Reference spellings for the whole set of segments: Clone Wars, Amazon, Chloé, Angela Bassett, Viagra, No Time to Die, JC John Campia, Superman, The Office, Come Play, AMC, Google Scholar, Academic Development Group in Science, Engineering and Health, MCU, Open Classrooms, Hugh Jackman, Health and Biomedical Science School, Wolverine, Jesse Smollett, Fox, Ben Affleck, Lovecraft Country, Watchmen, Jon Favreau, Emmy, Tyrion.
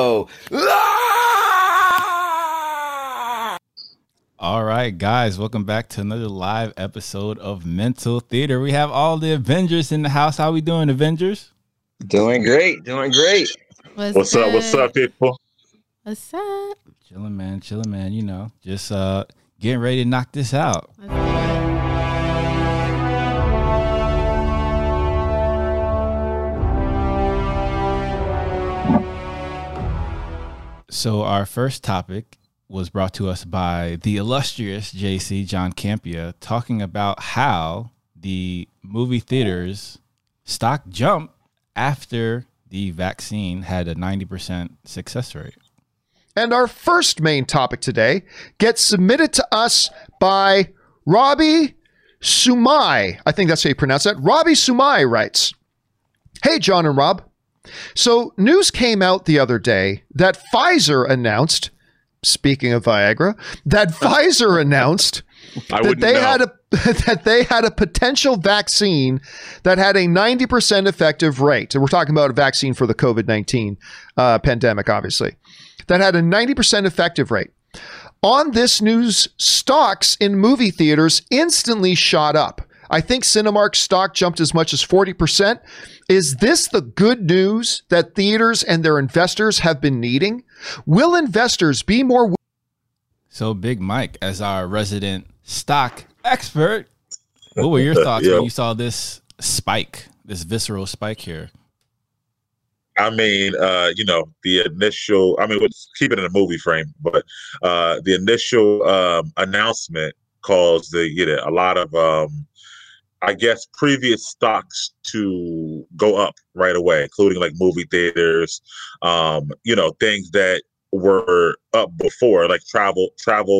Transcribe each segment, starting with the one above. All right, guys, welcome back to another live episode of Mental Theater. We have all the Avengers in the house. How we doing, Avengers? Doing great, doing great. What's up? What's up, people? What's up? Chilling, man, chilling, man. You know, just getting ready to knock this out. So our first topic was brought to us by the illustrious JC John Campia, talking about how the movie theaters stock jumped after the vaccine had a 90% success rate. And our first main topic today gets submitted to us by Robbie Sumai. I think that's how you pronounce that. Robbie Sumai writes, "Hey, John and Rob. So news came out the other day that Pfizer announced, speaking of Viagra, that Pfizer announced that they had a potential vaccine that had a 90% effective rate." And we're talking about a vaccine for the COVID-19 pandemic, obviously, that had a 90% effective rate. On this news, stocks in movie theaters instantly shot up. I think Cinemark's stock jumped as much as 40%. Is this the good news that theaters and their investors have been needing? Will investors be more... So, Big Mike, as our resident stock expert, what were your thoughts when you saw this spike, this visceral spike here? I mean, you know, the initial... I mean, we'll keep it in a movie frame, but the initial announcement caused the, you know, a lot of... I guess previous stocks to go up right away, including like movie theaters, you know, things that were up before, like travel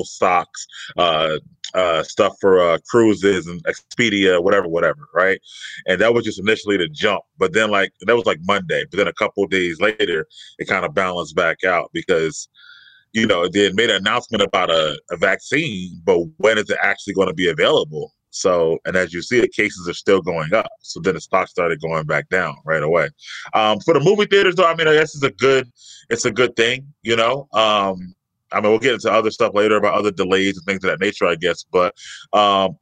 stocks, stuff for cruises and Expedia, whatever, right? And that was just initially the jump. But then like, that was like Monday, but then a couple of days later, it kind of balanced back out because, you know, they made an announcement about a vaccine, but when is it actually going to be available? So, and as you see, the cases are still going up. So then the stock started going back down right away. For the movie theaters, though, I mean, I guess it's a good thing, you know. I mean, we'll get into other stuff later about other delays and things of that nature, I guess. But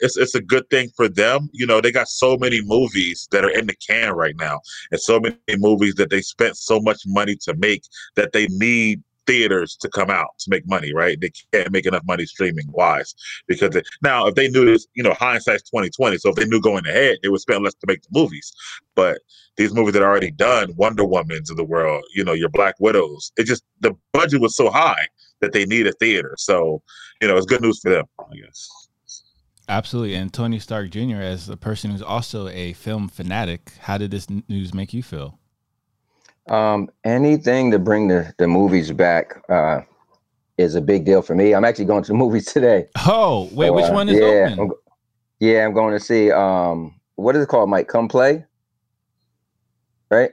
it's a good thing for them. You know, they got so many movies that are in the can right now, and so many movies that they spent so much money to make that they need theaters to come out to make money, right? They can't make enough money streaming wise because now if they knew this, you know, hindsight's 2020. So if they knew going ahead, they would spend less to make the movies. But these movies that are already done, Wonder Woman's of the world, you know, your Black Widows, it just the budget was so high that they need a theater. So, you know, it's good news for them, I guess. Absolutely. And Tony Stark Jr., as a person who's also a film fanatic, how did this news make you feel? Anything to bring the movies back is a big deal for me. I'm actually going to the movies today. Oh, wait, so, which one is open? I'm going to see, what is it called, Mike? Come Play? Right?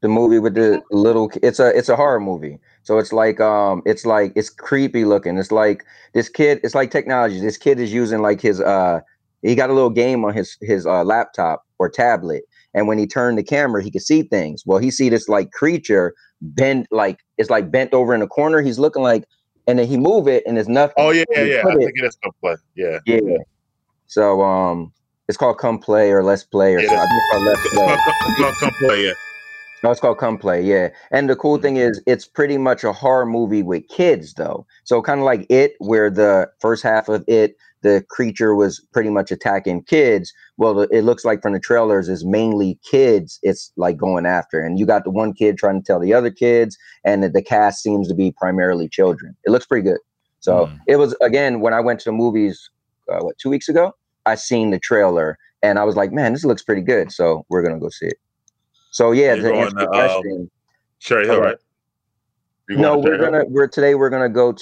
The movie with the little, it's a horror movie. So it's like, it's creepy looking. It's like this kid, it's like technology. This kid is using like his, he got a little game on his laptop or tablet. And when he turned the camera, he could see things. Well, he see this like creature bent, like it's like bent over in a corner. He's looking like, and then he move it and there's nothing. Oh yeah, yeah. I think it is Come Play. Yeah. So it's called Come Play or Let's Play or something. I think it's called Let's Play. It's called Come Play. Yeah. No, it's called Come Play. Yeah. And the cool thing is, it's pretty much a horror movie with kids though. So kind of like It, where the first half of It, the creature was pretty much attacking kids. Well, it looks like from the trailers is mainly kids. It's like going after, and you got the one kid trying to tell the other kids, and the cast seems to be primarily children. It looks pretty good. So It was, again, when I went to the movies, 2 weeks ago, I seen the trailer and I was like, man, this looks pretty good. So we're going to go see it. So yeah. Sherry Hill, right? No, today we're going to go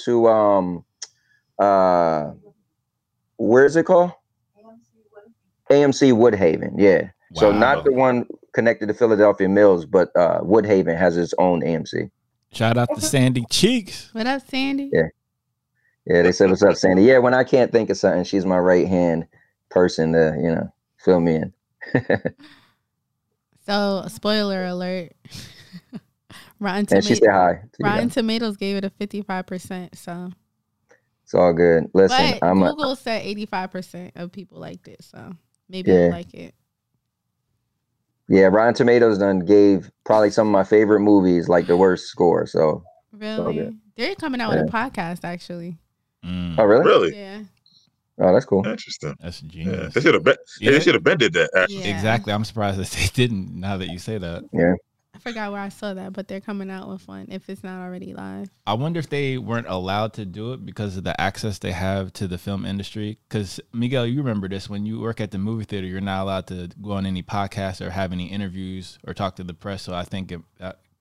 to, where is it called? AMC Woodhaven. Yeah. Wow. So not the one connected to Philadelphia Mills, but Woodhaven has its own AMC. Shout out to Sandy Cheeks. What up, Sandy? Yeah. They said, "What's up, Sandy?" Yeah. When I can't think of something, she's my right hand person to, you know, fill me in. So, spoiler alert. Rotten Tomatoes gave it a 55%. So it's all good. Listen, but Google said 85% of people liked it. So maybe you like it. Yeah, Rotten Tomatoes done gave probably some of my favorite movies like the worst score. So really, they're coming out with a podcast actually. Mm. Oh really? Really? Yeah. Oh, that's cool. Interesting. That's genius. Yeah. They should have bended that. Actually. Yeah. Exactly. I'm surprised that they didn't. Now that you say that. Yeah. I forgot where I saw that, but they're coming out with one if it's not already live. I wonder if they weren't allowed to do it because of the access they have to the film industry. Because, Miguel, you remember this. When you work at the movie theater, you're not allowed to go on any podcasts or have any interviews or talk to the press. So I think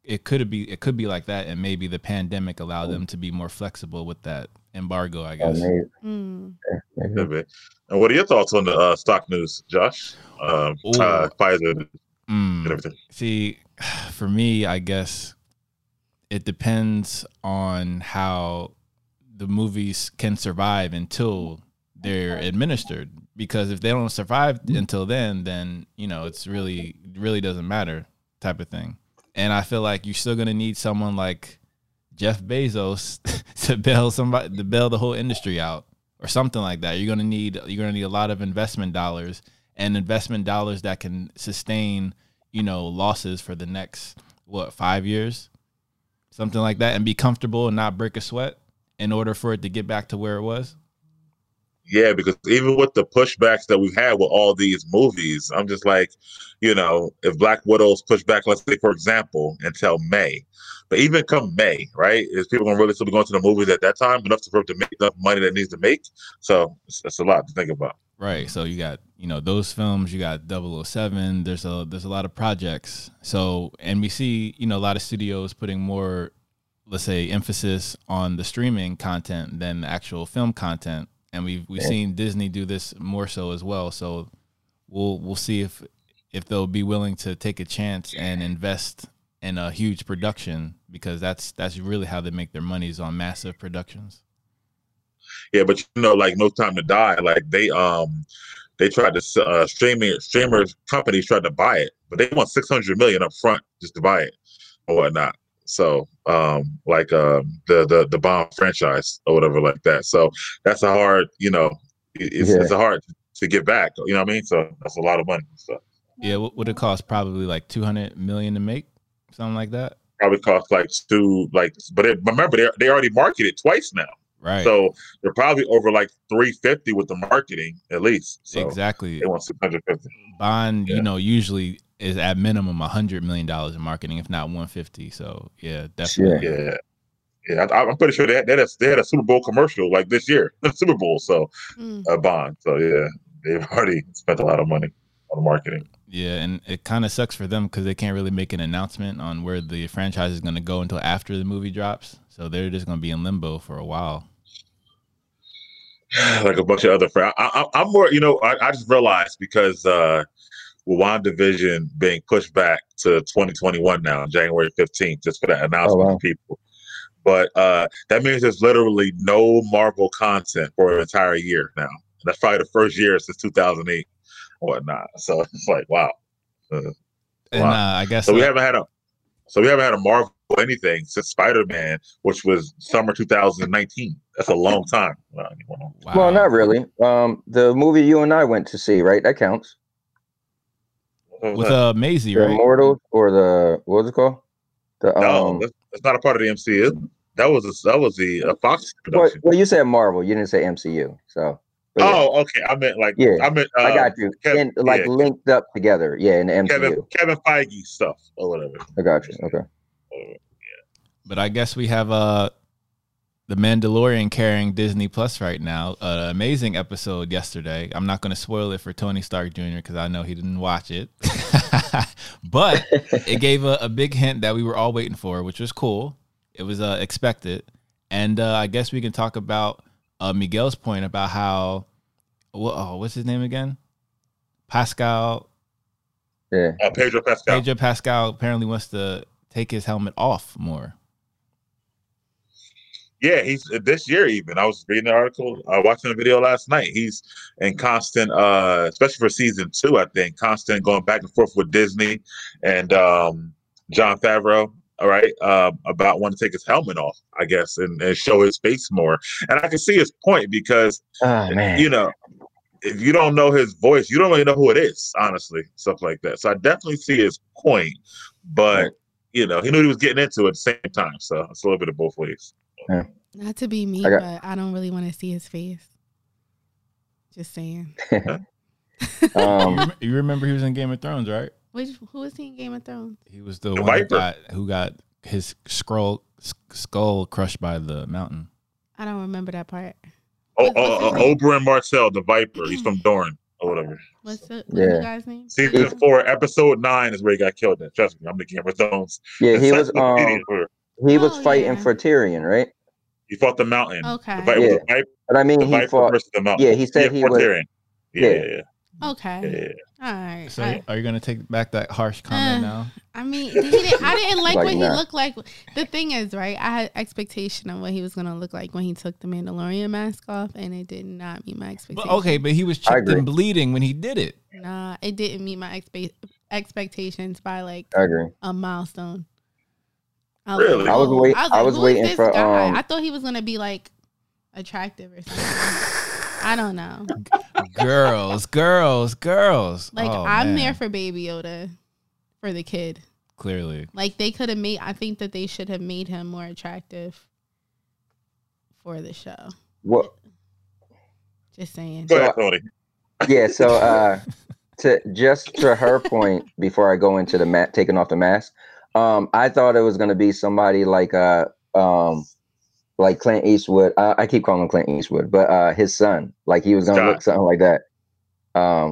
it could be like that. And maybe the pandemic allowed them to be more flexible with that embargo, I guess. And what are your thoughts on the stock news, Josh? Pfizer and everything. See, for me, I guess it depends on how the movies can survive until they're administered. Because if they don't survive until then, you know, it's really doesn't matter type of thing. And I feel like you're still going to need someone like Jeff Bezos to bail the whole industry out or something like that. You're going to need a lot of investment dollars and investment dollars that can sustain, you know, losses for the next, 5 years, something like that, and be comfortable and not break a sweat in order for it to get back to where it was. Yeah, because even with the pushbacks that we've had with all these movies, I'm just like, you know, if Black Widow's pushed back, let's say, for example, until May, but even come May, right, is people going to really still be going to the movies at that time enough to make enough money that needs to make? So it's a lot to think about. Right. So you got, you know, those films, you got 007, there's a lot of projects. So, and we see, you know, a lot of studios putting more, let's say, emphasis on the streaming content than the actual film content. And we've seen Disney do this more so as well. So we'll see if they'll be willing to take a chance and invest in a huge production, because that's really how they make their money, is on massive productions. Yeah, but you know, like No Time to Die, like they tried to streamers companies tried to buy it, but they want $600 million up front just to buy it or whatnot. So, the Bond franchise or whatever like that. So that's a hard, you know, it's hard to get back. You know what I mean? So that's a lot of money. So. Yeah, what would it cost? Probably like $200 million to make, something like that. Probably cost like but remember they already marketed it twice now. Right. So they're probably over like $350 with the marketing at least. So exactly. They want $650. Bond, you know, usually is at minimum $100 million in marketing, if not 150. So yeah, definitely. Yeah. I'm pretty sure they had a Super Bowl commercial like this year, the Super Bowl. So Bond. So yeah, they've already spent a lot of money on marketing. Yeah, and it kind of sucks for them because they can't really make an announcement on where the franchise is going to go until after the movie drops. So they're just going to be in limbo for a while. Like a bunch of other friends. I'm more, you know, I just realized because with WandaVision being pushed back to 2021 now, January 15th, just for that announcement to people. But that means there's literally no Marvel content for an entire year now. That's probably the first year since 2008. Whatnot, so it's like wow, I guess so. We haven't had a Marvel anything since Spider-Man, which was summer 2019. That's a long time. Wow. Well, not really. The movie you and I went to see, right? That counts. With Maisie, right? Immortal, or the what was it called? No, that's not a part of the MCU. That was the Fox production. Well, you said Marvel. You didn't say MCU, so. Yeah. Oh, okay. I meant. I got you. Kevin, linked up together. Yeah, in the MCU. Kevin Feige stuff or whatever. I got you. Okay. Yeah. But I guess we have the Mandalorian carrying Disney Plus right now. An amazing episode yesterday. I'm not going to spoil it for Tony Stark Jr. because I know he didn't watch it. But it gave a big hint that we were all waiting for, which was cool. It was expected, and I guess we can talk about. Miguel's point about how, what's his name again? Pascal. Yeah. Pedro Pascal. Pedro Pascal apparently wants to take his helmet off more. Yeah, he's this year even. I was reading an article, watching a video last night. He's in constant, especially for season 2, I think, constant going back and forth with Disney and Jon Favreau all right, about wanting to take his helmet off, I guess, and show his face more. And I can see his point because, you know, if you don't know his voice, you don't really know who it is, honestly, stuff like that. So I definitely see his point, but, you know, he knew what he was getting into at the same time. So it's a little bit of both ways. Yeah. Not to be mean, but I don't really want to see his face. Just saying. You remember he was in Game of Thrones, right? Who was he in Game of Thrones? He was the one who got his skull crushed by the mountain. I don't remember that part. Oberyn Martell, the Viper. He's from Dorne or whatever. What's the guy's name? Season 4, episode 9 is where he got killed. Then trust me, I'm the Game of Thrones. Yeah, he was. He was fighting for Tyrion, right? He fought the mountain. Okay. The Viper, but I mean, he fought versus the mountain. Yeah, he said he was. Tyrion. Yeah. Okay. Yeah. All right. So, are you gonna take back that harsh comment now? I mean, I didn't like what he looked like. The thing is, right? I had expectation of what he was gonna look like when he took the Mandalorian mask off, and it did not meet my expectation. But he was chipped and bleeding when he did it. Nah, it didn't meet my expectations by like a milestone. Really? I was waiting for. I thought he was gonna be like attractive or something. I don't know. Girls. Like, I'm there for Baby Yoda, for the kid. Clearly. Like, they could have made, I think that they should have made him more attractive for the show. What? Just saying. So, to her point, before I go into the taking off the mask, I thought it was going to be somebody like Clint Eastwood, I keep calling him Clint Eastwood, but his son, like he was gonna look something like that.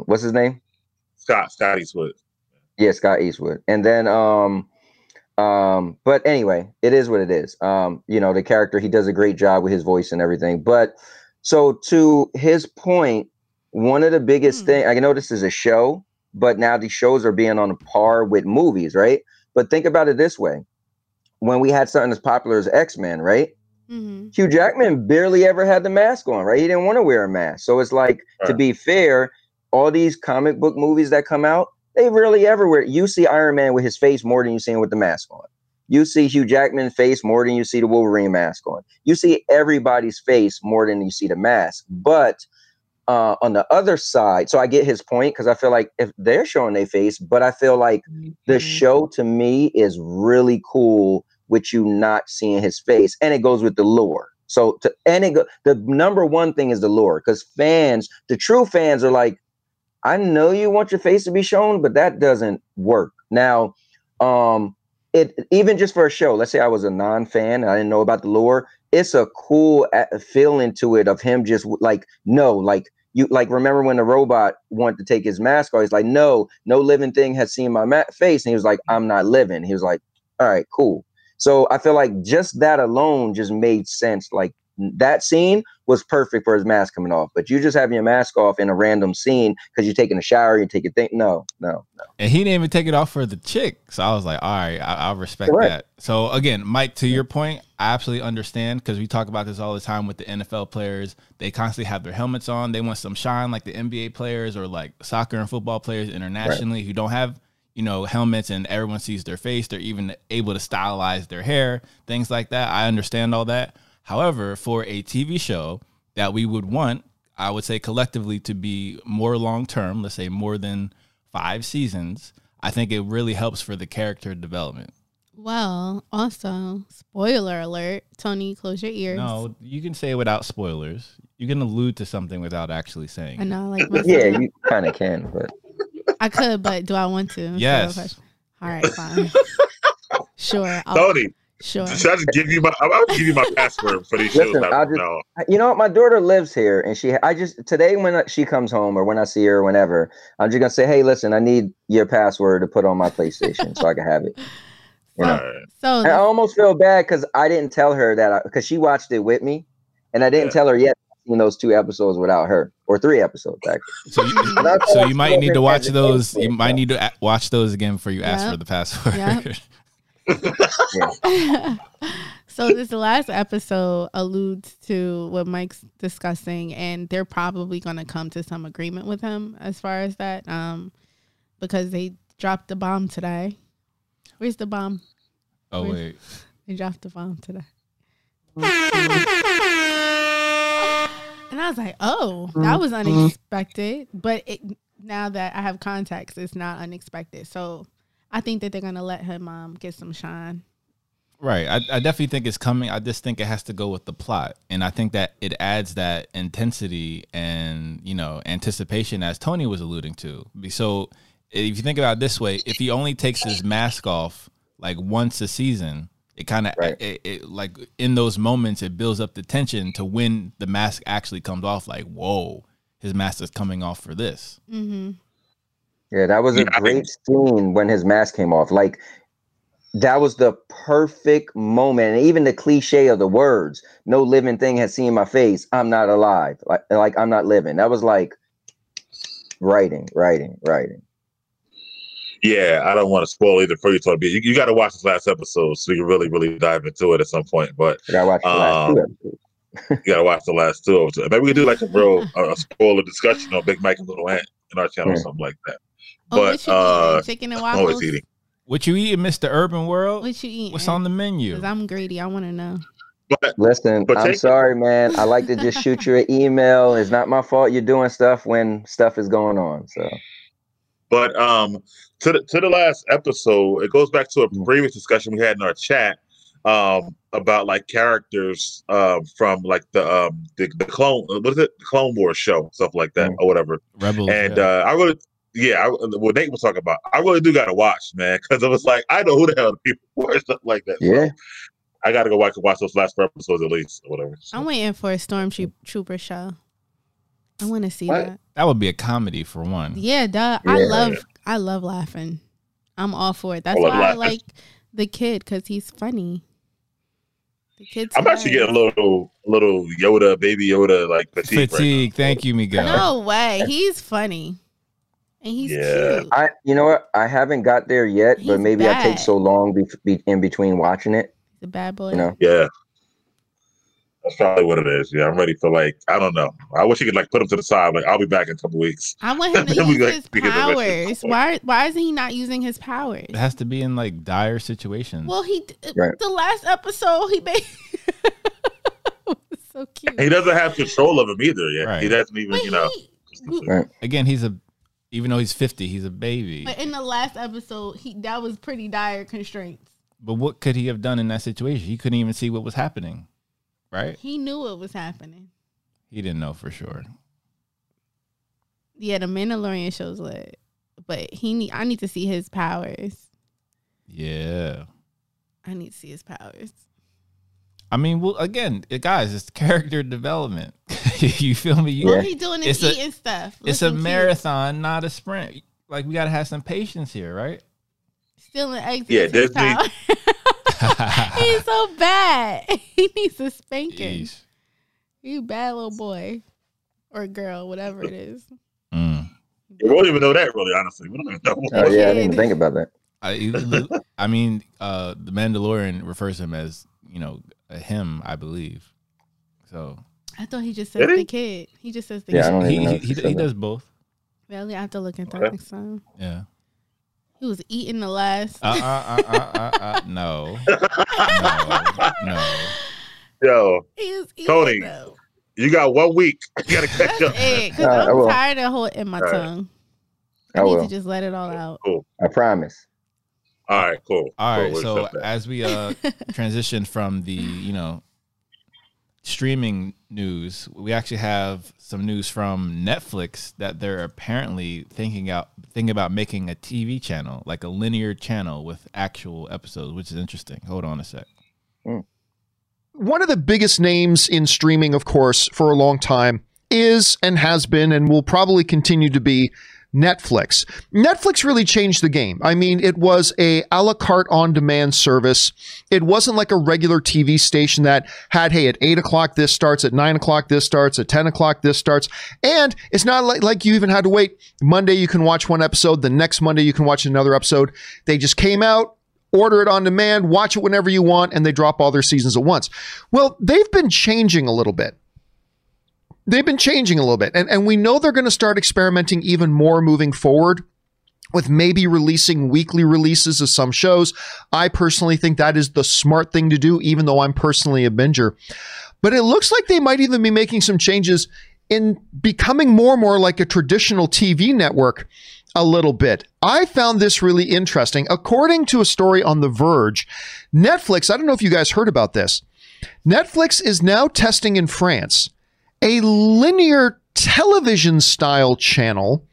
What's his name? Scott Eastwood. Yeah, Scott Eastwood. And then, but anyway, it is what it is. You know, the character, he does a great job with his voice and everything. But so to his point, one of the biggest thing, I know this is a show, but now these shows are being on par with movies, right? But think about it this way: when we had something as popular as X-Men, right? Mm-hmm. Hugh Jackman barely ever had the mask on, right? He didn't want to wear a mask. So it's like, to be fair, all these comic book movies that come out, they rarely ever wear. You see Iron Man with his face more than you see him with the mask on. You see Hugh Jackman's face more than you see the Wolverine mask on. You see everybody's face more than you see the mask. But on the other side, so I get his point, because I feel like if they're showing their face, but I feel like the show to me is really cool with you not seeing his face, and it goes with the lore. So the number one thing is the lore, because fans, the true fans, are like, I know you want your face to be shown, but that doesn't work. Now, even just for a show, let's say I was a non-fan and I didn't know about the lore, it's a cool feeling to it of him just like, no, like, you like, remember when the robot wanted to take his mask off? He's like, no living thing has seen my face. And he was like, I'm not living. He was like, all right, cool. So I feel like just that alone just made sense. Like, that scene was perfect for his mask coming off. But you just having your mask off in a random scene because you're taking a shower, you take a thing. No. And he didn't even take it off for the chick. So I was like, all right, I respect that. So again, Mike, to your point, I absolutely understand, because we talk about this all the time with the NFL players. They constantly have their helmets on. They want some shine like the NBA players or like soccer and football players internationally who don't have, you know, helmets, and everyone sees their face. They're even able to stylize their hair, things like that. I understand all that. However, for a TV show that we would want, I would say collectively, to be more long-term, let's say more than 5 seasons, I think it really helps for the character development. Well, also, spoiler alert, Tony, close your ears. No, you can say it without spoilers. You can allude to something without actually saying it. I know, like yeah, you kind of can, but... I could, but do I want to? Yes. All right, fine. Sure. Tony. Sure. Should I just give you my? I'll give you my password for these shows. You know what? My daughter lives here, and today when she comes home or when I see her, whenever, I'm just gonna say, hey, listen, I need your password to put on my PlayStation so I can have it. So I almost feel bad because I didn't tell her that, because she watched it with me, and I didn't tell her yet. In those 2 episodes without her, or 3 episodes actually. So you might need to watch those. You might need to watch those again before you ask for the password. Yep. So this last episode alludes to what Mike's discussing, and they're probably going to come to some agreement with him as far as that, because they dropped the bomb today. Where's the bomb? Oh, wait. I dropped the bomb today. And I was like, oh, that was unexpected. But now that I have contacts, it's not unexpected. So I think that they're going to let her mom get some shine. Right. I definitely think it's coming. I just think it has to go with the plot. And I think that it adds that intensity and, you know, anticipation as Tony was alluding to. So if you think about it this way, if he only takes his mask off like once a season, it kind of like in those moments, it builds up the tension to when the mask actually comes off. Like, whoa, his mask is coming off for this. Mm-hmm. Yeah, that was a great scene when his mask came off. Like, that was the perfect moment. And even the cliche of the words, no living thing has seen my face. I'm not alive. Like I'm not living. That was like writing. Yeah, I don't want to spoil either for you, Tony. You got to watch this last episode so you can really, really dive into it at some point. But I gotta watch the last two episodes. You got to watch the last two episodes. Maybe we do like a real spoiler discussion on Big Mike and Little Ant in our channel or something like that. But chicken and waffles. I'm always eating. What you eating, Mr. Urban World? What you eating? What's on the menu? Because I'm greedy. I want to know. Listen, I'm sorry, man. I like to just shoot you an email. It's not my fault you're doing stuff when stuff is going on. So, but to the last episode, it goes back to a previous discussion we had in our chat about like characters from like the clone. What is it? The Clone Wars show, stuff like that, or whatever. Rebels, and what Nate was talking about. I really do got to watch, man, because I was like, I know who the hell the people were and stuff like that. Yeah. So I got to go watch those last episodes at least or whatever. So. I'm waiting for a Stormtrooper show. I want to see that. That would be a comedy for one. Yeah, duh. Yeah. I love laughing. I'm all for it. That's why I like the kid, because he's funny. I'm actually getting a little Yoda, baby Yoda, like fatigue. Right, thank you, Miguel. No way. He's funny. And he's cute. You know what? I haven't got there yet, but maybe bad. I take so long in between watching it. The bad boy. You know? Yeah. That's probably what it is. Yeah, I'm ready for like, I don't know. I wish you could like put him to the side. Like, I'll be back in a couple weeks. I want him to use his powers. Why isn't he not using his powers? It has to be in like dire situations. Well, the last episode, he made... so cute. He doesn't have control of him either. Yeah, right. He doesn't even, again, he's a... Even though he's 50, he's a baby. But in the last episode, that was pretty dire constraints. But what could he have done in that situation? He couldn't even see what was happening, right? He knew what was happening. He didn't know for sure. Yeah, The Mandalorian show's lit, but I need to see his powers. Yeah, I need to see his powers. I mean, well, again, guys, it's character development. You feel me? All he's doing is eating stuff. It's a marathon, not a sprint. Like, we got to have some patience here, right? Stealing eggs. Yeah, that's me. He's so bad. He needs a spanking. Jeez. You bad little boy or girl, whatever it is. We don't even know that, really, honestly. We don't even know. Oh, yeah, I didn't even think about that. I mean, The Mandalorian refers to him as, you know, him, I believe. So I thought he just says the kid. He just says the kid. He does both. Really, I have to look at that next time. Yeah, he was eating the last. No, no. Yo, Tony, though. You got 1 week. You gotta catch up. I'm tired of holding my tongue. I need to just let it all out. Cool. I promise. All right, cool. All right, so as we transition from the, you know, streaming news, we actually have some news from Netflix that they're apparently thinking about making a TV channel, like a linear channel with actual episodes, which is interesting. Hold on a sec. One of the biggest names in streaming, of course, for a long time is and has been and will probably continue to be Netflix. Netflix really changed the game. I mean, it was a la carte on-demand service. It wasn't like a regular TV station that had, hey, at 8 o'clock this starts, at 9 o'clock this starts, at 10 o'clock this starts. And it's not like you even had to wait. Monday you can watch one episode. The next Monday you can watch another episode. They just came out, order it on demand, watch it whenever you want, and they drop all their seasons at once. Well, they've been changing a little bit. They've been changing a little bit, and we know they're going to start experimenting even more moving forward with maybe releasing weekly releases of some shows. I personally think that is the smart thing to do, even though I'm personally a binger. But it looks like they might even be making some changes in becoming more and more like a traditional TV network a little bit. I found this really interesting. According to a story on The Verge, Netflix, I don't know if you guys heard about this, Netflix is now testing in France a linear television style channel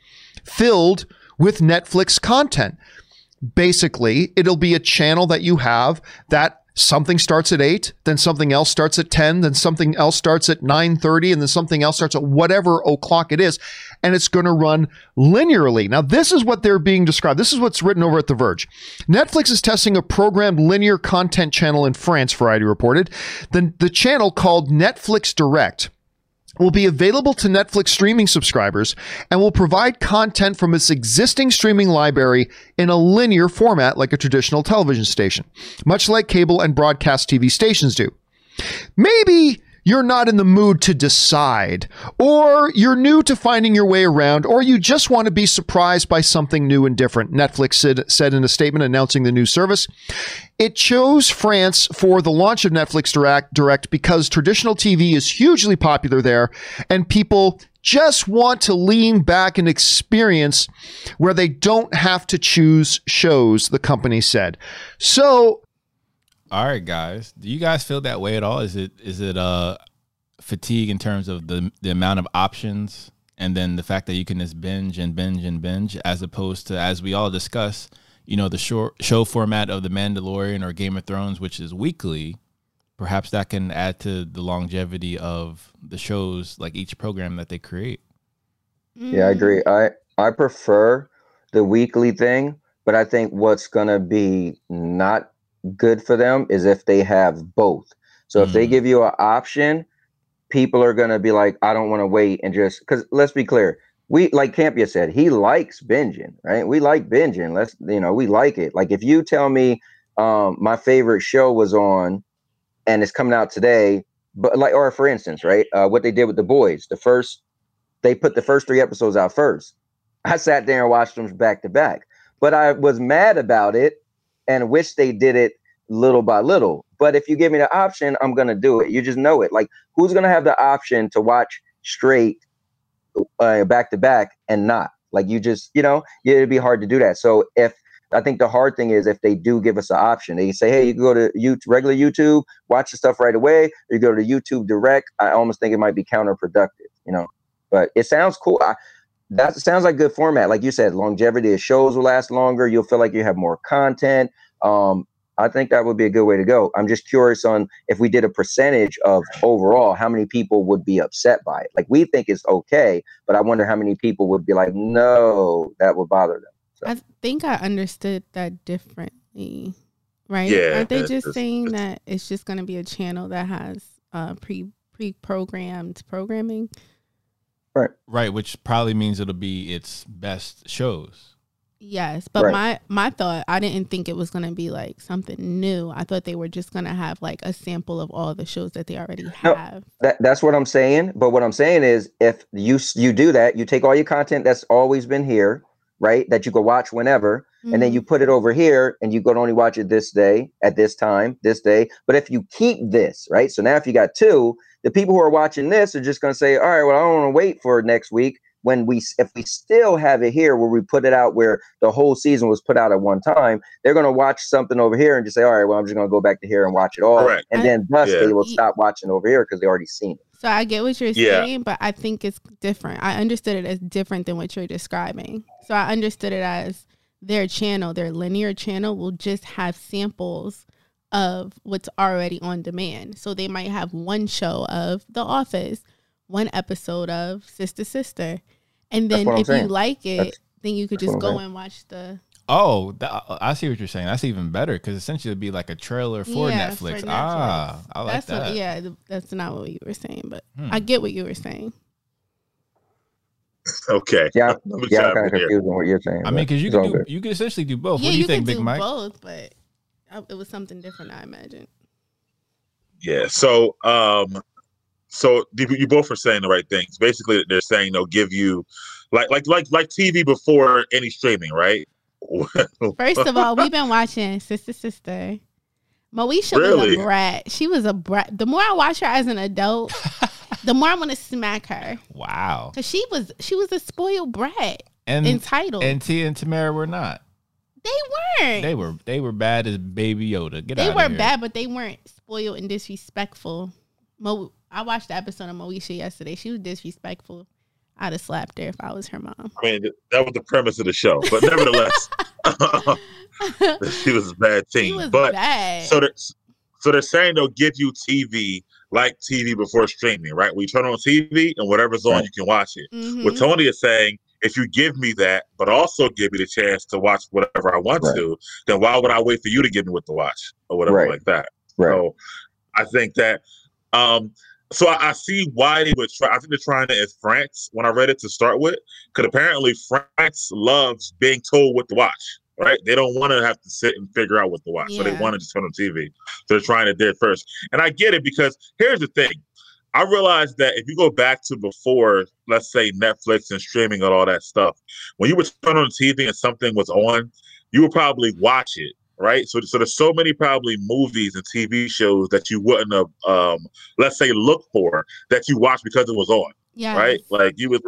filled with Netflix content. Basically, it'll be a channel that you have that something starts at 8, then something else starts at 10, then something else starts at 9:30, and then something else starts at whatever o'clock it is, and it's going to run linearly. Now, this is what they're being described. This is what's written over at The Verge. Netflix is testing a programmed linear content channel in France, Variety reported. The channel, called Netflix Direct, will be available to Netflix streaming subscribers and will provide content from its existing streaming library in a linear format like a traditional television station, much like cable and broadcast TV stations do. Maybe you're not in the mood to decide, or you're new to finding your way around, or you just want to be surprised by something new and different, Netflix said in a statement announcing the new service. It chose France for the launch of Netflix Direct because traditional TV is hugely popular there, and people just want to lean back and experience where they don't have to choose shows, the company said. So, all right, guys, do you guys feel that way at all? Is it fatigue in terms of the amount of options, and then the fact that you can just binge and binge and binge, as opposed to, as we all discuss, you know, the show format of The Mandalorian or Game of Thrones, which is weekly. Perhaps that can add to the longevity of the shows, like each program that they create. Yeah, I agree. I prefer the weekly thing, but I think what's going to be not good for them is if they have both. So if they give you an option, people are going to be like, I don't want to wait. And just because, let's be clear, we, like Campia said, he likes binging, right? We like binging. Let's, you know, we like it. Like, if you tell me my favorite show was on and it's coming out today, but like, or for instance, right, what they did with The Boys, they put the first 3 episodes out first. I sat there and watched them back to back, but I was mad about it and wish they did it little by little. But if you give me the option, I'm going to do it. You just know it. Like, who's going to have the option to watch straight back to back and not? Like, you just, you know, it'd be hard to do that. So if, I think the hard thing is if they do give us an option, they say, hey, you can go to regular YouTube, watch the stuff right away, or you go to YouTube Direct. I almost think it might be counterproductive, you know, but it sounds cool. That sounds like good format. Like you said, longevity of shows will last longer. You'll feel like you have more content. I think that would be a good way to go. I'm just curious on if we did a percentage of overall, how many people would be upset by it? Like, we think it's okay, but I wonder how many people would be like, no, that would bother them. So. I think I understood that differently, right? Yeah, aren't they just saying that it's just going to be a channel that has pre-programmed programming? Right, which probably means it'll be its best shows. Yes, but my thought, I didn't think it was going to be like something new. I thought they were just going to have like a sample of all the shows that they already have. That's what I'm saying. But what I'm saying is, if you do that, you take all your content that's always been here, right, that you can watch whenever, and then you put it over here, and you can only watch it this day, at this time, this day. But if you keep this, right, so now if you got 2, the people who are watching this are just going to say, all right, well, I don't want to wait for next week. If we still have it here where we put it out where the whole season was put out at one time, they're going to watch something over here and just say, all right, well, I'm just going to go back to here and watch it all. Right. And then thus they will stop watching over here because they already seen it. So I get what you're saying, but I think it's different. I understood it as different than what you're describing. So I understood it as their channel, their linear channel, will just have samples of what's already on demand. So they might have one show of The Office, one episode of Sister Sister, and then if you like it, then you could just go and watch the... Oh, I see what you're saying. That's even better, because essentially it'd be like a trailer for Netflix. For Netflix. Ah, I like that. That's not what you were saying, but I get what you were saying. Okay. Yeah, I'm kind of confused on what you're saying. I mean, because you could essentially do both. Yeah, what do you think, Big Mike? Both, but it was something different, I imagine. Yeah. So, so you both are saying the right things. Basically, they're saying they'll give you like TV before any streaming, right? First of all, we've been watching Sister Sister. Moesha was a brat. She was a brat. The more I watch her as an adult, the more I want to smack her. Wow. Because she was a spoiled brat. And entitled. And Tia and Tamara were not. They weren't. They were bad as Baby Yoda. Get out of here. They were bad, but they weren't spoiled and disrespectful. I watched the episode of Moesha yesterday. She was disrespectful. I'd have slapped her if I was her mom. I mean, that was the premise of the show, but nevertheless, she was a bad thing. She was bad. So they're saying they'll give you TV like TV before streaming, right? We turn on TV and whatever's on, you can watch it. Mm-hmm. What Tony is saying, if you give me that, but also give me the chance to watch whatever I want to, then why would I wait for you to give me what to watch or whatever like that? Right. So I think that. So I see why they would try. I think they're trying to, in France, when I read it to start with, because apparently France loves being told what to watch, right? They don't want to have to sit and figure out what to watch. Yeah. So they want to just turn on TV. So they're trying it there first. And I get it, because here's the thing. I realized that if you go back to before, let's say Netflix and streaming and all that stuff, when you would turn on TV and something was on, you would probably watch it. Right, so there's so many probably movies and TV shows that you wouldn't have, let's say, looked for, that you watched because it was on. Yeah. Right, like you would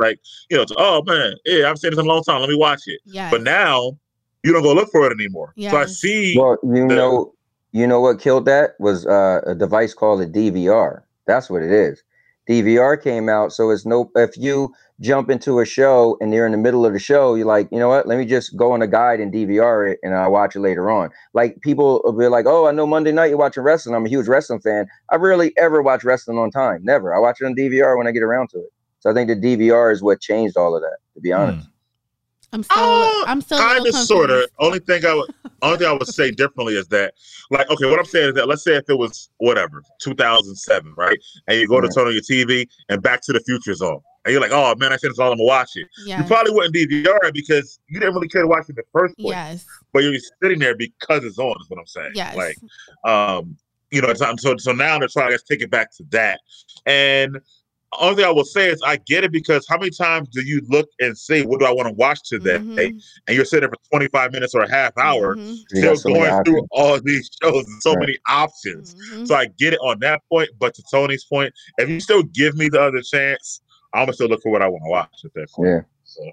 oh man, yeah, I've seen this in a long time. Let me watch it. Yeah. But now you don't go look for it anymore. Yes. So I see. Well, you know what killed that was a device called a DVR. That's what it is. DVR came out, so it's if you jump into a show and you're in the middle of the show, you're like, you know what, let me just go on a guide and DVR it and I'll watch it later on. Like, people will be like, oh, I know Monday night you're watching wrestling. I'm a huge wrestling fan. I rarely ever watch wrestling on time. Never. I watch it on DVR when I get around to it. So I think the DVR is what changed all of that, to be honest. I'm still kind of sort of. Only thing I would say differently is that, like, okay, what I'm saying is that, let's say if it was whatever 2007, right, and you go to turn on your TV and Back to the Future's on, and you're like, oh man, I said it's all, I'm gonna watch it. Yes. You probably wouldn't DVR it because you didn't really care to watch it in the first place. Yes. But you're sitting there because it's on. Is what I'm saying. Yes. Like, so now they're trying to take it back to that. And only thing I will say is I get it, because how many times do you look and say, what do I want to watch today? Mm-hmm. And you're sitting there for 25 minutes or a half hour, still going through all these shows and so many options. Mm-hmm. So I get it on that point. But to Tony's point, if you still give me the other chance, I'm going to still look for what I want to watch at that point. Yeah. So.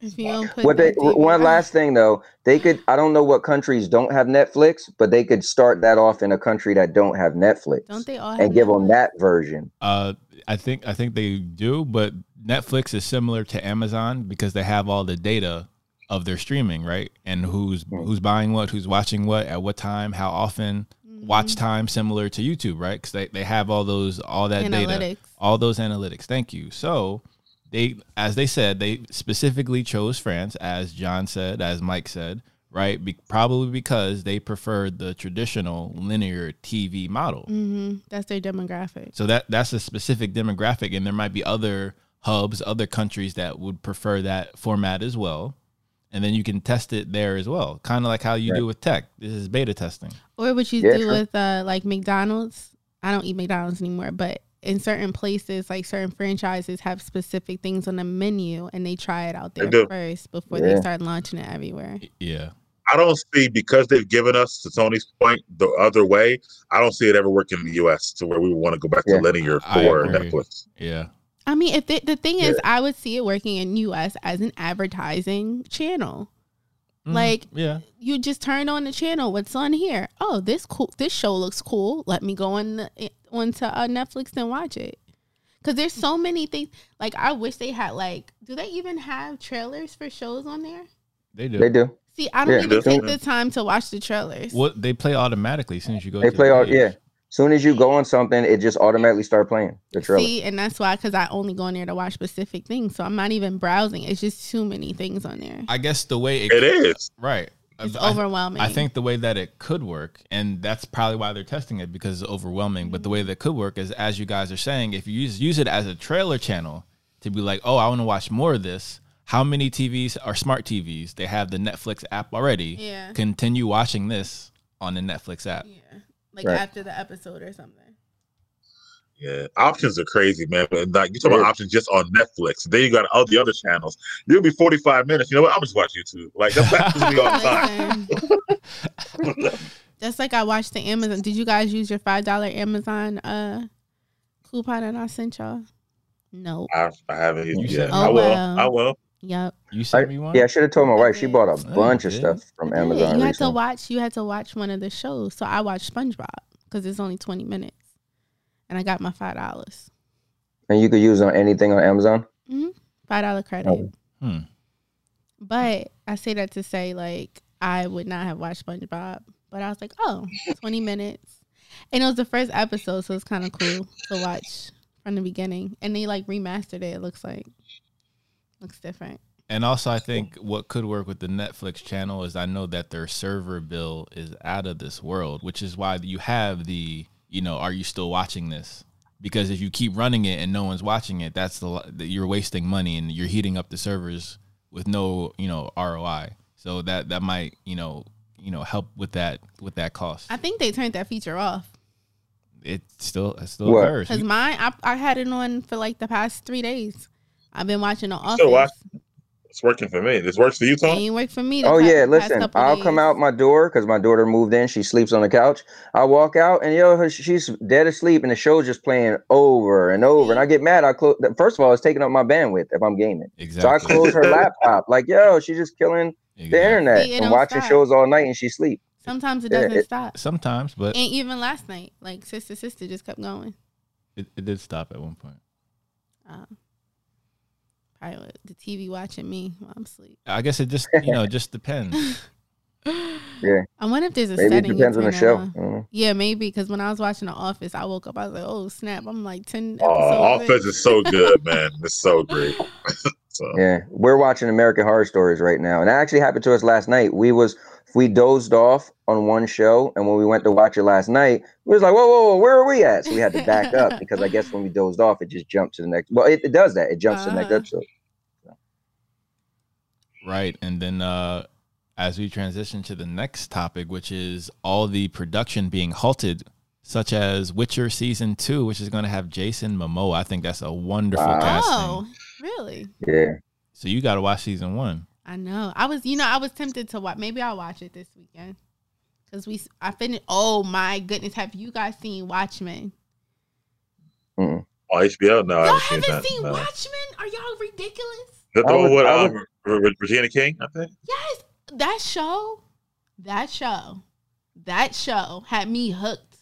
If you don't put one last thing though, they could, I don't know what countries don't have Netflix, but they could start that off in a country that don't have Netflix. Don't they all have Netflix? Give them that version. I think they do, but Netflix is similar to Amazon because they have all the data of their streaming, right? And who's buying what, who's watching what, at what time, how often, watch time, similar to YouTube, right? Because they have all that analytics. Data, all those analytics. Thank you. So they, as they said, they specifically chose France, as John said, as Mike said, right? Probably because they preferred the traditional linear TV model. Mm-hmm. That's their demographic. So that's a specific demographic, and there might be other hubs, other countries that would prefer that format as well. And then you can test it there as well, kind of like how you do with tech. This is beta testing. Or what you do with like McDonald's. I don't eat McDonald's anymore, but in certain places, like certain franchises have specific things on the menu, and they try it out there first before they start launching it everywhere. Yeah. I don't see, because they've given us, to Tony's point, the other way, I don't see it ever working in the U.S. to where we want to go back to linear for Netflix. Yeah. I mean, if the thing is, I would see it working in U.S. as an advertising channel. Like, you just turn on the channel. What's on here? Oh, this show looks cool. Let me go onto Netflix and watch it. Because there's so many things. Like, I wish they had, like, do they even have trailers for shows on there? They do. See, I don't even take the time to watch the trailers. Well, they play automatically as soon as you go. They play As soon as you go on something, it just automatically start playing the trailer. See, and that's why, because I only go on there to watch specific things, so I'm not even browsing. It's just too many things on there. I guess the way it is right. It's overwhelming. I think the way that it could work, and that's probably why they're testing it, because it's overwhelming. Mm-hmm. But the way that it could work is, as you guys are saying, if you use it as a trailer channel to be like, oh, I want to watch more of this. How many TVs are smart TVs? They have the Netflix app already. Yeah. Continue watching this on the Netflix app. Yeah. Like after the episode or something. Yeah, options are crazy, man. But like you talk about options just on Netflix. Then you got all the other channels. You'll be 45 minutes. You know what? I'm just watch YouTube. Like that's happens to me all the time. That's like I watched the Amazon. Did you guys use your $5 Amazon coupon that I sent y'all? No, I haven't used yet. Oh, I will. Well. I will. Yep. You sent me one. Yeah, I should have told my wife. She bought a bunch of stuff from Amazon. You had to watch one of the shows. So I watched SpongeBob because it's only 20 minutes. And I got my $5. And you could use on anything on Amazon? Mm-hmm. $5 credit. Oh. Hmm. But I say that to say, like, I would not have watched SpongeBob. But I was like, oh, 20 minutes. And it was the first episode, so it's kind of cool to watch from the beginning. And they, like, remastered it, it looks like. Looks different. And also, I think what could work with the Netflix channel is I know that their server bill is out of this world, which is why you have the... You know, are you still watching this? Because if you keep running it and no one's watching it, that's you're wasting money and you're heating up the servers with no, you know, ROI. So that might, you know, help with that cost. I think they turned that feature off. It still occurs. Because mine, I had it on for like the past 3 days. I've been watching The Office. It's working for me. This works for you, Tom? It ain't work for me. Oh, yeah. Listen, I'll come out my door because my daughter moved in. She sleeps on the couch. I walk out and, she's dead asleep and the show's just playing over and over. And I get mad. First of all, it's taking up my bandwidth if I'm gaming. Exactly. So I close her laptop. Like, she's just killing the internet and watching shows all night and she sleep. Sometimes it doesn't stop. Sometimes, but... And even last night, like, Sister Sister just kept going. It did stop at one point. Probably the TV watching me while I'm asleep. I guess it just, just depends. Yeah. I wonder if there's a setting. It depends on the show. Mm-hmm. Yeah, maybe. Because when I was watching The Office, I woke up. I was like, oh, snap. I'm like 10 episodes. Office is so good, man. It's so great. Yeah. We're watching American Horror Stories right now. And that actually happened to us last night. We dozed off on one show. And when we went to watch it last night, we was like, whoa, where are we at? So we had to back up because I guess when we dozed off, it just jumped to the next. Well, it does that. It jumps to the next episode. So. Right. And then as we transition to the next topic, which is all the production being halted, such as Witcher Season 2, which is going to have Jason Momoa. I think that's a wonderful casting. Oh, really? Yeah. So you got to watch Season 1. I know. I was tempted to watch. Maybe I'll watch it this weekend. Because I finished. Oh, my goodness. Have you guys seen Watchmen? Mm-mm. Oh, HBO? No, I haven't seen that. Y'all haven't seen Watchmen? Are y'all ridiculous? That's the one with Regina King, I think? Yes. That show had me hooked.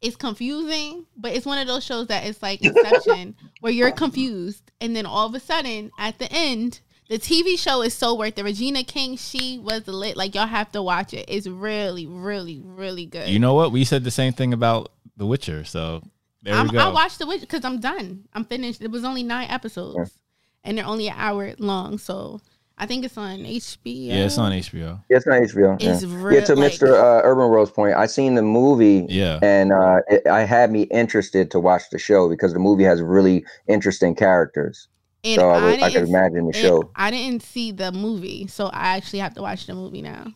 It's confusing, but it's one of those shows that it's like Inception, where you're confused. And then all of a sudden, at the end... The TV show is so worth it. Regina King, she was lit. Like, y'all have to watch it. It's really, really, really good. You know what? We said the same thing about The Witcher, so there we go. I watched The Witcher because I'm done. I'm finished. It was only 9 episodes, and they're only an hour long, so I think it's on HBO. Yeah, it's on HBO. Yeah, it's on HBO. It's real. Yeah, to Mr. Urban Rose point, I seen the movie, and I had me interested to watch the show because the movie has really interesting characters. And so I can imagine the show. I didn't see the movie, so I actually have to watch the movie now.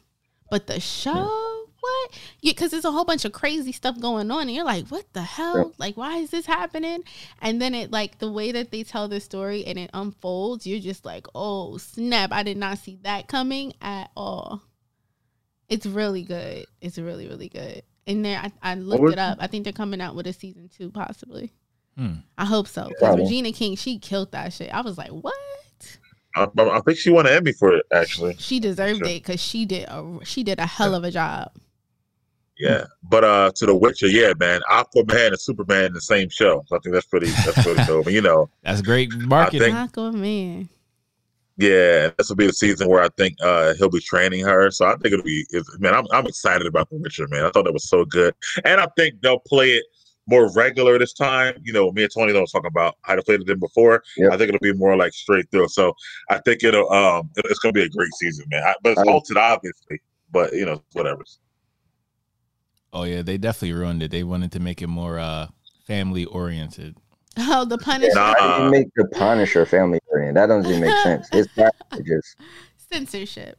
But the show, what? Because there's a whole bunch of crazy stuff going on, and you're like, what the hell? Yeah. Like, why is this happening? And then it, like, the way that they tell this story and it unfolds, you're just like, oh, snap. I did not see that coming at all. It's really good. It's really, really good. And there, I looked it up. I think they're coming out with a season 2, possibly. I hope so. Because Regina King, she killed that shit. I was like, what? I think she won an Emmy for it, actually. She deserved it because she did a hell of a job. Yeah. But to The Witcher, man, Aquaman and Superman in the same show. So I think that's pretty dope. And, that's great marketing. Aquaman. Yeah, this will be the season where I think he'll be training her. So I think it'll be I'm excited about The Witcher, man. I thought that was so good. And I think they'll play it more regular this time. Me and Tony don't talk about how to play it than before. Yep. I think it'll be more like straight through. So I think it'll it's gonna be a great season, man. But it's halted, obviously. But whatever. Oh yeah, they definitely ruined it. They wanted to make it more family oriented. Oh, the Punisher. How do you make the Punisher family oriented? That doesn't even make sense. It's just censorship.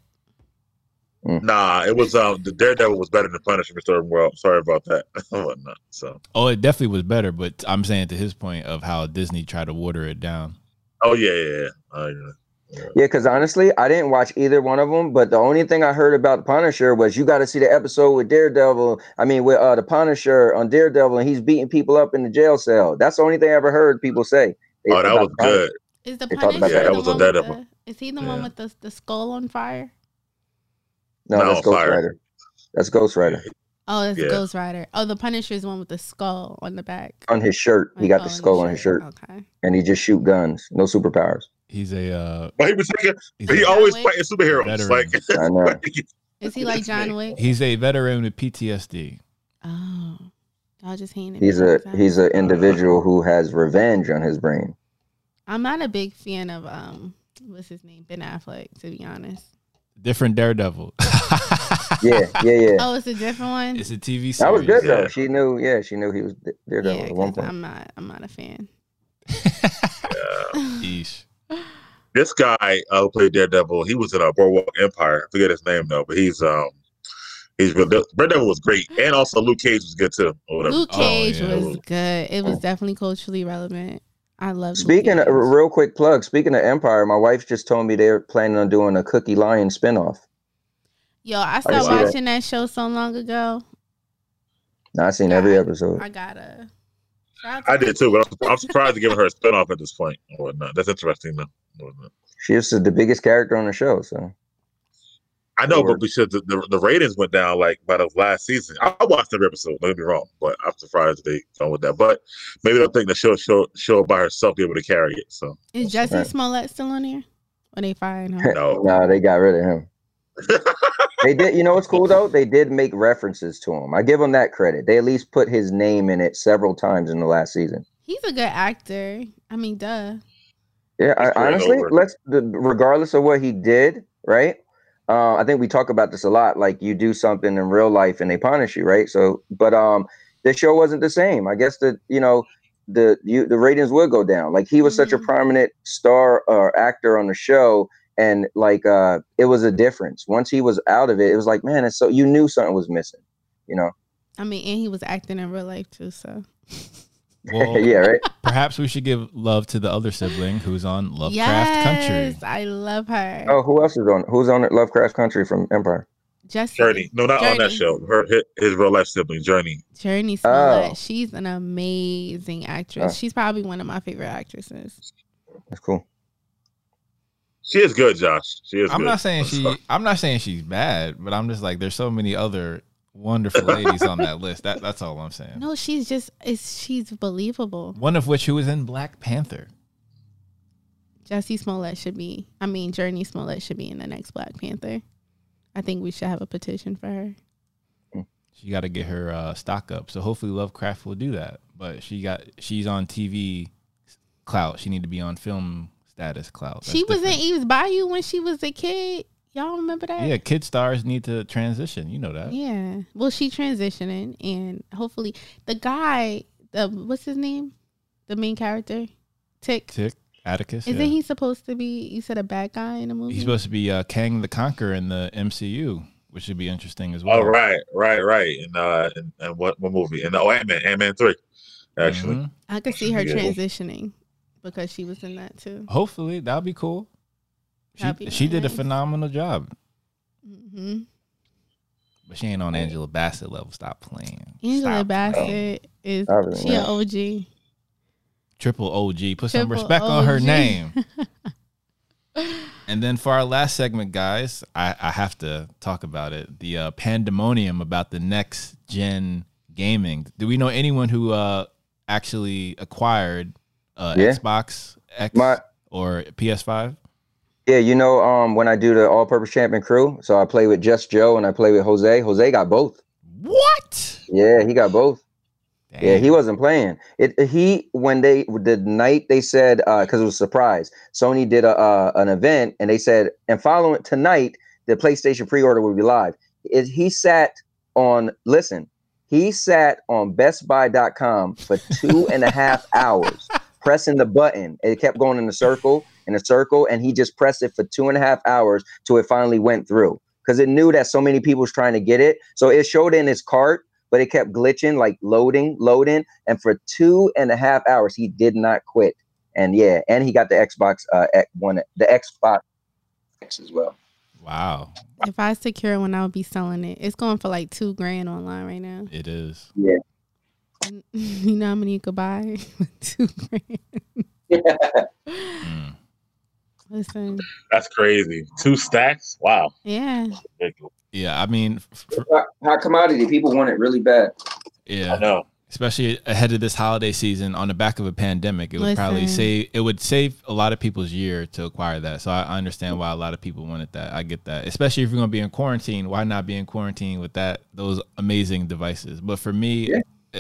Nah, it was the Daredevil was better than Punisher for certain world. Sorry about that. Oh, it definitely was better, but I'm saying to his point of how Disney tried to water it down. Oh yeah, yeah, yeah. Yeah, because honestly, I didn't watch either one of them. But the only thing I heard about Punisher was you got to see the episode with Daredevil. I mean, with the Punisher on Daredevil, and he's beating people up in the jail cell. That's the only thing I ever heard people say. Oh, that was good. Is the Punisher? Yeah, that was a Daredevil. Is he the one with the skull on fire? No, that's Ghost Rider. That's Ghost Rider. Oh, that's Ghost Rider. Oh, the Punisher is one with the skull on the back. On his shirt, he got the skull on his shirt. Okay. And he just shoot guns. No superpowers. He's a. Well, he was like he always fighting superheroes. Like, I know. Is he like John Wick? He's a veteran with PTSD. Oh, I'll just hand it. He's an individual who has revenge on his brain. I'm not a big fan of what's his name, Ben Affleck, to be honest. Different Daredevil. Yeah. Oh, it's a different one. It's a TV series. That was good though. She knew. Yeah, she knew he was Daredevil at one point. I'm not a fan. Yeesh. This guy who played Daredevil, he was in Boardwalk Empire. I forget his name though, but he's Daredevil was great, and also Luke Cage was good too. Luke Cage was good. It was definitely culturally relevant. I love. Speaking of, real quick plug. Speaking of Empire, my wife just told me they're planning on doing a Cookie Lion spinoff. Yo, I started watching that show so long ago. No, I seen every episode. I did too, but I'm surprised to give her a spinoff at this point. Or not. That's interesting though. She is the biggest character on the show, so. I know, but because the ratings went down like by the last season. I watched every episode. Don't get me wrong, but I'm surprised they gone with that. But maybe they'll think the show by herself be able to carry it. So is Jesse Smollett still on there? When they fired him? No, they got rid of him. They did. You know what's cool though? They did make references to him. I give them that credit. They at least put his name in it several times in the last season. He's a good actor. I mean, duh. Yeah, regardless of what he did, right? I think we talk about this a lot. Like you do something in real life and they punish you, right? So, but the show wasn't the same. I guess the ratings would go down. Like he was such a prominent star or actor on the show, and like it was a difference. Once he was out of it, it was like, man, it's so you knew something was missing, you know. I mean, and he was acting in real life too, so. Well, yeah, right. Perhaps we should give love to the other sibling who's on Lovecraft Country. Yes, I love her. Oh, who else is on? Who's on Lovecraft Country from Empire? Journey. No, not Journey. On that show. His real life sibling, Journey. Journey Smollett. Oh. She's an amazing actress. Oh. She's probably one of my favorite actresses. That's cool. She is good, Josh. She is. I'm not saying she's bad, but I'm just like, there's so many other wonderful ladies on that list. That's all I'm saying. No, she's believable. One of which who was in Black Panther. Journey Smollett should be in the next Black Panther. I think we should have a petition for her. She got to get her stock up. So hopefully Lovecraft will do that. But she's on TV clout. She need to be on film status clout. She was in Eve's Bayou when she was a kid. Y'all remember that? Yeah, kid stars need to transition. You know that. Yeah. Well, she transitioning, and hopefully the guy, what's his name? The main character? Tick. Atticus. Isn't he supposed to be, you said, a bad guy in the movie? He's supposed to be Kang the Conqueror in the MCU, which should be interesting as well. Oh, right. And what movie? And Ant-Man 3, actually. Mm-hmm. I could see her transitioning because she was in that too. Hopefully. That'll be cool. She did a phenomenal job. Mm-hmm. But she ain't on Angela Bassett level. Stop playing. Angela Bassett is an OG. Triple OG. Put some respect on her name. And then for our last segment, guys, I have to talk about it. The pandemonium about the next gen gaming. Do we know anyone who actually acquired Xbox X or PS5? Yeah, you know, when I do the all-purpose champion crew, so I play with Just Joe and I play with Jose. Jose got both. What? Yeah, he got both. Dang. Yeah, he wasn't playing. The night they said, because it was a surprise, Sony did an event and they said, and following tonight, the PlayStation pre-order will be live. He sat on BestBuy.com for 2.5 hours pressing the button. It kept going in a circle. And he just pressed it for 2.5 hours till it finally went through. because it knew that so many people was trying to get it. So it showed in his cart, but it kept glitching, like loading. And for 2.5 hours, he did not quit. And yeah, and he got the Xbox One, the Xbox X as well. Wow. If I secure one, I would be selling it. It's going for like $2,000 online right now. It is. Yeah. And you know how many you could buy? $2,000. Yeah. Mm. Listen. That's crazy. 2 stacks? Wow. Yeah. Yeah, I mean. High commodity. People want it really bad. Yeah. I know. Especially ahead of this holiday season, on the back of a pandemic, it would probably save. It would save a lot of people's year to acquire that. So I understand why a lot of people wanted that. I get that. Especially if you're going to be in quarantine, why not be in quarantine with that? Those amazing devices. But for me,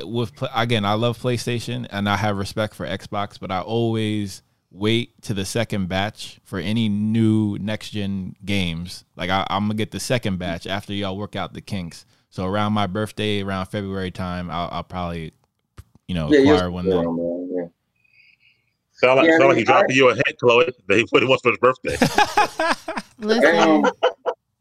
with again, I love PlayStation and I have respect for Xbox, but I always wait to the second batch for any new next gen games. Like I'm gonna get the second batch after y'all work out the kinks. So around my birthday, around February time, I'll probably, you know, acquire one now. Yeah. Sound like he dropping you a hint, Chloe, that he wants for his birthday. Listen.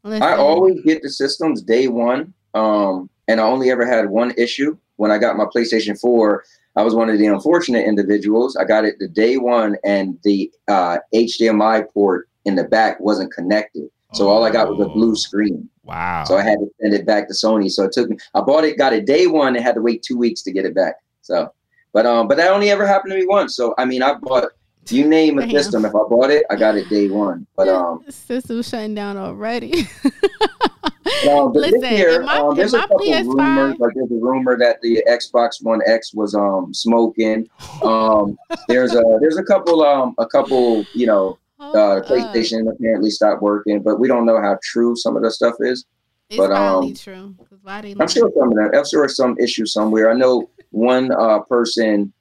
I always get the systems day one, and I only ever had one issue. When I got my PlayStation 4, I was one of the unfortunate individuals. I got it the day one, and the HDMI port in the back wasn't connected. So all I got was a blue screen. Wow. So I had to send it back to Sony. So it took me, I bought it, got it day one, and had to wait 2 weeks to get it back. So, but that only ever happened to me once. So, I mean, I bought, you name a system. If I bought it, I got it day one. But, system shutting down already. Listen, year, there's a couple rumors. Like there's a rumor that the Xbox One X was smoking. There's a couple, you know, the PlayStation apparently stopped working, but we don't know how true some of the stuff is. It's probably true. I'm sure some of that. I'm sure some issue somewhere. I know one person,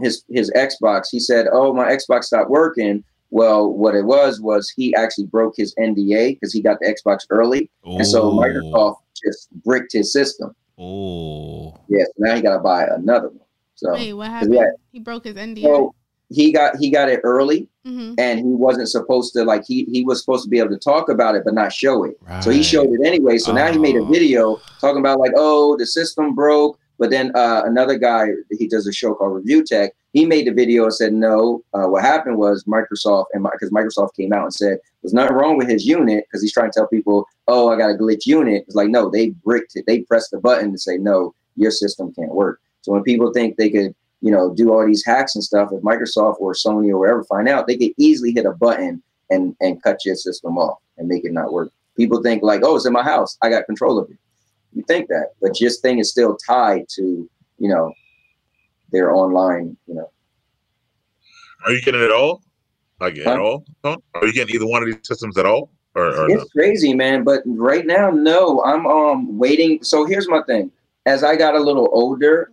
his Xbox. He said, "Oh, my Xbox stopped working." Well, what it was he actually broke his NDA because he got the Xbox early, and so Microsoft just bricked his system. Oh, yes. Yeah, so now he got to buy another one. So wait, what happened? He broke his NDA. So, he got it early, and he wasn't supposed to, like, he was supposed to be able to talk about it but not show it. Right. So he showed it anyway. So now he made a video talking about, like, oh, the system broke. But then another guy, he does a show called Review Tech. He made the video and said, no, what happened was Microsoft, because Microsoft came out and said, there's nothing wrong with his unit, because he's trying to tell people, oh, I got a glitch unit. It's like, no, they bricked it. They pressed the button to say, no, your system can't work. So when people think they could, you know, do all these hacks and stuff, if Microsoft or Sony or wherever find out, they could easily hit a button and cut your system off and make it not work. People think like, oh, it's in my house, I got control of it. You think that, but your thing is still tied to, you know, their online, you know. Are you getting it all? I get it all. Are you getting either one of these systems at all? Or it's crazy, man. But right now, no, I'm waiting. So here's my thing. As I got a little older,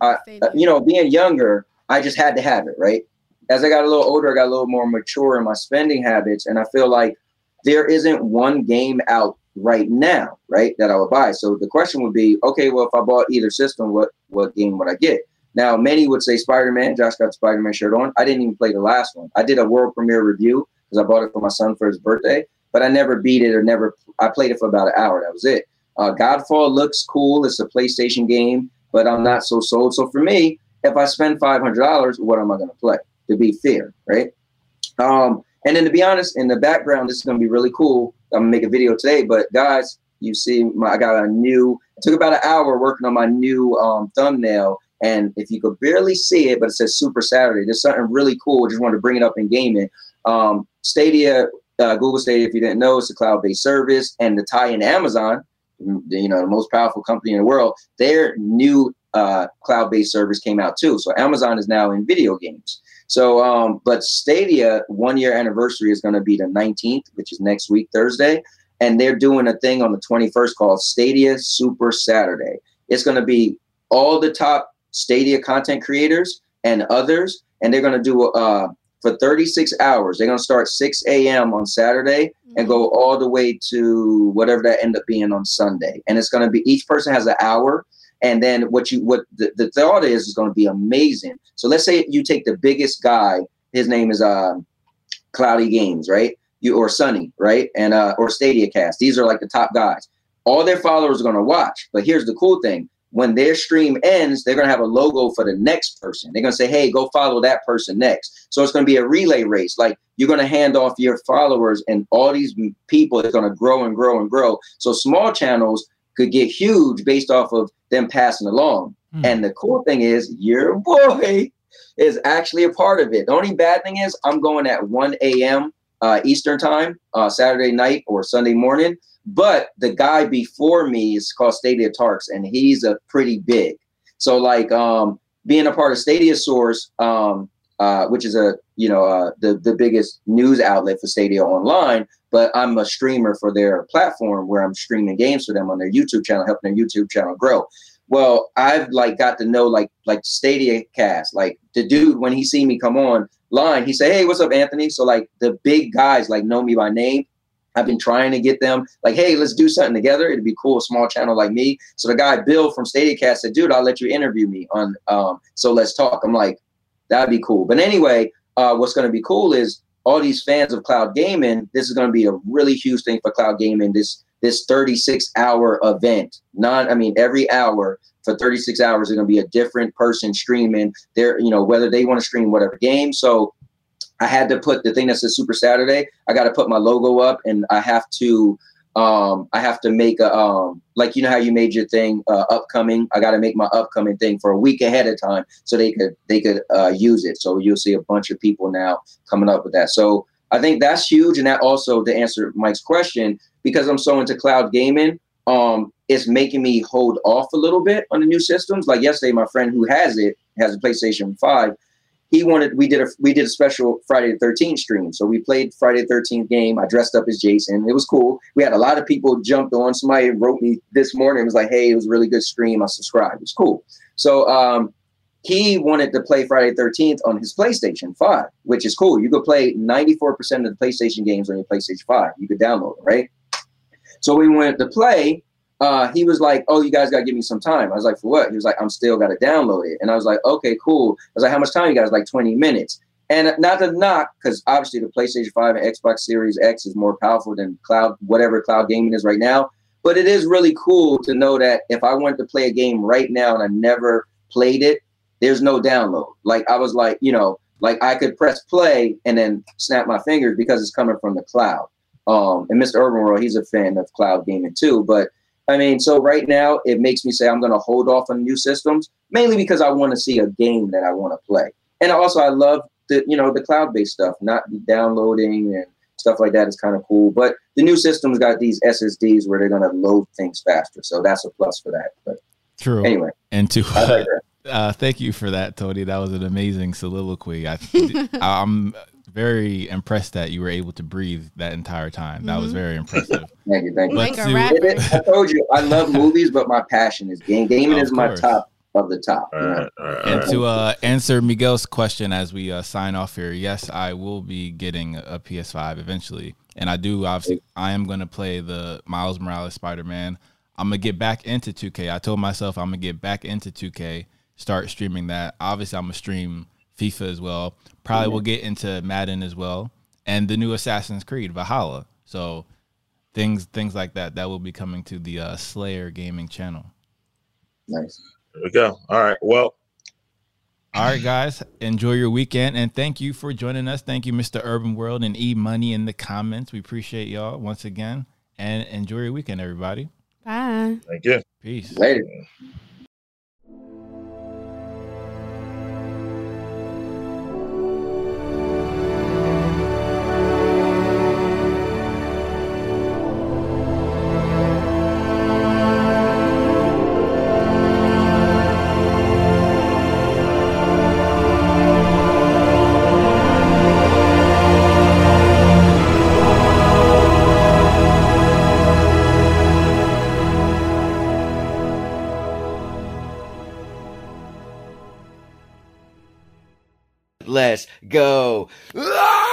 you know, being younger, I just had to have it, right? As I got a little older, I got a little more mature in my spending habits, and I feel like there isn't one game out right now, right, that I would buy. So the question would be, okay, well, if I bought either system, what game would I get? Now, many would say Spider-Man. Josh got the Spider-Man shirt on. I didn't even play the last one. I did a world premiere review because I bought it for my son for his birthday, but I never beat it I played it for about an hour. That was it. Godfall looks cool. It's a PlayStation game, but I'm not so sold. So for me, if I spend $500, what am I going to play? To be fair, right? And then to be honest, in the background, this is going to be really cool. I'm going to make a video today, but guys, you see, I got a new, it took about an hour working on my new thumbnail. And if you could barely see it, but it says Super Saturday. There's something really cool. Just wanted to bring it up in gaming. Stadia, Google Stadia, if you didn't know, it's a cloud-based service. And the tie-in to Amazon, you know, the most powerful company in the world, their new cloud-based service came out too. So Amazon is now in video games. So, but Stadia 1 year anniversary is going to be the 19th, which is next week, Thursday. And they're doing a thing on the 21st called Stadia Super Saturday. It's going to be all the top Stadia content creators and others. And they're going to do, for 36 hours, they're going to start 6 a.m. on Saturday and go all the way to whatever that end up being on Sunday. And it's going to be, each person has an hour. And then what the thought is going to be amazing. So let's say you take the biggest guy, his name is Cloudy Games, right? Or Sunny, right? And or Stadia Cast. These are like the top guys. all their followers are going to watch. But here's the cool thing. When their stream ends, they're going to have a logo for the next person. They're going to say, hey, go follow that person next. So it's going to be a relay race. Like, you're going to hand off your followers, and all these people are going to grow and grow and grow. So small channels could get huge based off of them passing along. Mm. And the cool thing is your boy is actually a part of it. The only bad thing is I'm going at 1 a.m. Eastern time, Saturday night or Sunday morning. But the guy before me is called Stadia Tarks, and he's a pretty big. So like being a part of Stadia Source, which is a, you know, the biggest news outlet for Stadia online, but I'm a streamer for their platform where I'm streaming games for them on their YouTube channel, helping their YouTube channel grow. Well, I've like got to know like Stadia Cast, like the dude, when he see me come on line, he say, hey, what's up, Anthony? So like the big guys like know me by name. I've been trying to get them like, hey, let's do something together. It'd be cool. A small channel like me. So the guy, Bill from StadiaCast said, dude, I'll let you interview me on. So let's talk. I'm like, that'd be cool. But anyway, what's going to be cool is all these fans of cloud gaming. This is going to be a really huge thing for cloud gaming. This 36-hour event, every hour for 36 hours, is going to be a different person streaming their, you know, whether they want to stream whatever game. So I had to put the thing that says Super Saturday. I got to put my logo up, and I have to make a like, you know how you made your thing upcoming. I got to make my upcoming thing for a week ahead of time so they could use it. So you'll see a bunch of people now coming up with that. So I think that's huge, and that also, to answer Mike's question, because I'm so into cloud gaming, it's making me hold off a little bit on the new systems. Like yesterday, my friend who has a PlayStation 5. He wanted, we did a special Friday the 13th stream. So we played Friday the 13th game. I dressed up as Jason. It was cool. We had a lot of people jumped on. Somebody wrote me this morning. It was like, hey, it was a really good stream. I subscribed. It was cool. So he wanted to play Friday the 13th on his PlayStation 5, which is cool. You could play 94% of the PlayStation games on your PlayStation 5. You could download it, right? So we went to play. He was like, oh, you guys got to give me some time. I was like, for what? He was like, I'm still got to download it. And I was like, okay, cool. I was like, how much time you guys? Like 20 minutes. And not to knock, because obviously the PlayStation 5 and Xbox Series X is more powerful than whatever cloud gaming is right now. But it is really cool to know that if I wanted to play a game right now and I never played it, there's no download. Like I was like, you know, like I could press play and then snap my fingers because it's coming from the cloud. And Mr. Urban World, he's a fan of cloud gaming too, but I mean, so right now it makes me say I'm going to hold off on new systems, mainly because I want to see a game that I want to play. And also I love the, you know, the cloud-based stuff, not downloading and stuff like that is kind of cool. But the new systems got these SSDs where they're going to load things faster. So that's a plus for that. But true. Anyway. And to thank you for that, Tony. That was an amazing soliloquy. I'm very impressed that you were able to breathe that entire time. Mm-hmm. That was very impressive. Thank you. I told you, I love movies, but my passion is game. Gaming is my top of the top. All right. To answer Miguel's question as we sign off here, yes, I will be getting a PS5 eventually. And I do, obviously, I am going to play the Miles Morales Spider-Man. I'm going to get back into 2K. I told myself I'm going to get back into 2K, start streaming that. Obviously, I'm going to stream FIFA as well. Probably will get into Madden as well, and the new Assassin's Creed Valhalla. So things like that will be coming to the Slayer Gaming channel. Nice. There we go. All right. Well. All right, guys. Enjoy your weekend, and thank you for joining us. Thank you, Mr. Urban World and E Money in the comments. We appreciate y'all once again, and enjoy your weekend, everybody. Bye. Thank you. Peace. Later. Let's go. Ah!